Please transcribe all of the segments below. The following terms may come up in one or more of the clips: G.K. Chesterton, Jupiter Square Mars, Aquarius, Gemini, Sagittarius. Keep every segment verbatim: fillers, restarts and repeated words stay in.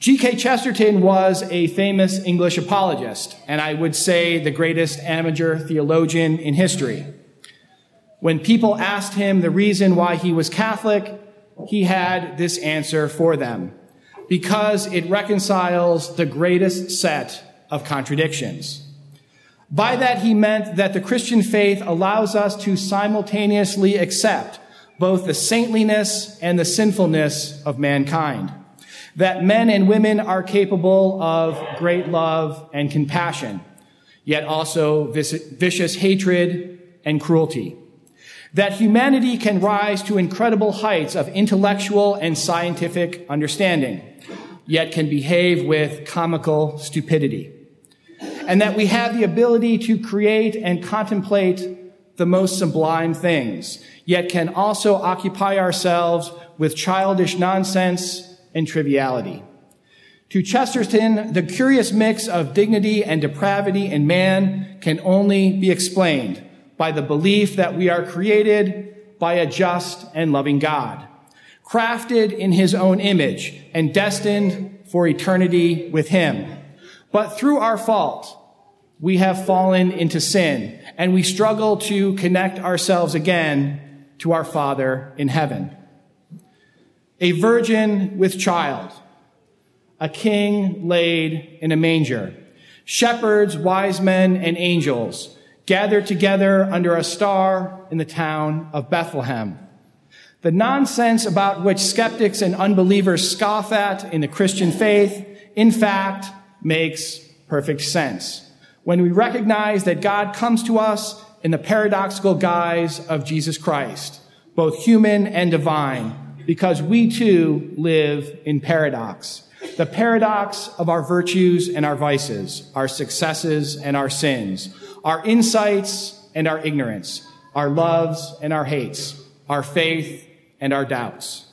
G K Chesterton was a famous English apologist, and I would say the greatest amateur theologian in history. When people asked him the reason why he was Catholic, he had this answer for them: because it reconciles the greatest set of contradictions. By that, he meant that the Christian faith allows us to simultaneously accept both the saintliness and the sinfulness of mankind, that men and women are capable of great love and compassion, yet also vicious hatred and cruelty, that humanity can rise to incredible heights of intellectual and scientific understanding, yet can behave with comical stupidity, and that we have the ability to create and contemplate the most sublime things, yet can also occupy ourselves with childish nonsense and triviality. To Chesterton, the curious mix of dignity and depravity in man can only be explained by the belief that we are created by a just and loving God, crafted in his own image and destined for eternity with him. But through our fault, we have fallen into sin, and we struggle to connect ourselves again to our Father in heaven. A virgin with child, a king laid in a manger, shepherds, wise men, and angels, gathered together under a star in the town of Bethlehem. The nonsense about which skeptics and unbelievers scoff at in the Christian faith, in fact, makes perfect sense when we recognize that God comes to us in the paradoxical guise of Jesus Christ, both human and divine, because we too live in paradox, the paradox of our virtues and our vices, our successes and our sins, our insights and our ignorance, our loves and our hates, our faith and our doubts.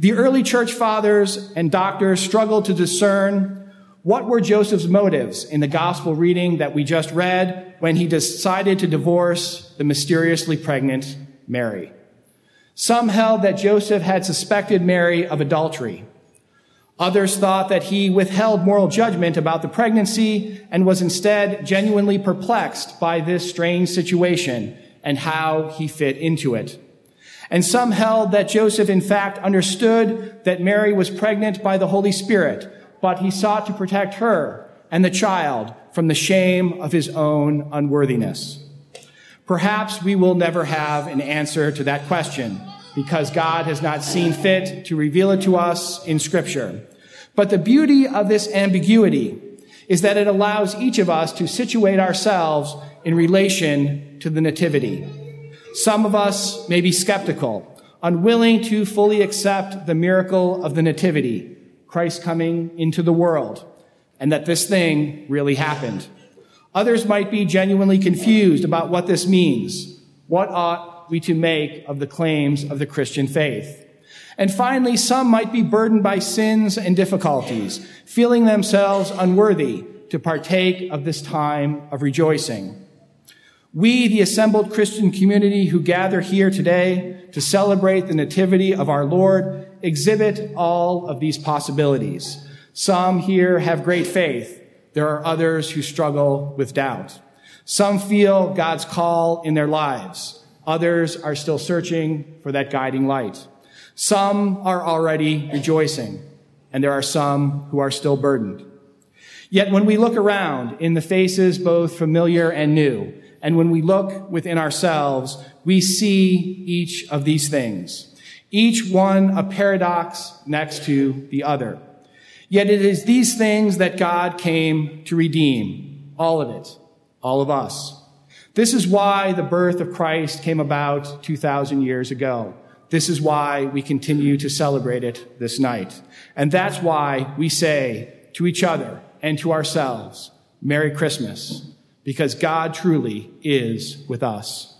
The early church fathers and doctors struggled to discern what were Joseph's motives in the gospel reading that we just read when he decided to divorce the mysteriously pregnant Mary. Some held that Joseph had suspected Mary of adultery. Others thought that he withheld moral judgment about the pregnancy and was instead genuinely perplexed by this strange situation and how he fit into it. And some held that Joseph, in fact, understood that Mary was pregnant by the Holy Spirit, but he sought to protect her and the child from the shame of his own unworthiness. Perhaps we will never have an answer to that question, because God has not seen fit to reveal it to us in Scripture. But the beauty of this ambiguity is that it allows each of us to situate ourselves in relation to the Nativity. Some of us may be skeptical, unwilling to fully accept the miracle of the Nativity, Christ coming into the world, and that this thing really happened. Others might be genuinely confused about what this means. What ought we to make of the claims of the Christian faith? And finally, some might be burdened by sins and difficulties, feeling themselves unworthy to partake of this time of rejoicing. We, the assembled Christian community who gather here today to celebrate the nativity of our Lord, exhibit all of these possibilities. Some here have great faith. There are others who struggle with doubt. Some feel God's call in their lives. Others are still searching for that guiding light. Some are already rejoicing, and there are some who are still burdened. Yet when we look around in the faces both familiar and new, and when we look within ourselves, we see each of these things, each one a paradox next to the other. Yet it is these things that God came to redeem, all of it, all of us. This is why the birth of Christ came about two thousand years ago. This is why we continue to celebrate it this night. And that's why we say to each other and to ourselves, Merry Christmas, because God truly is with us.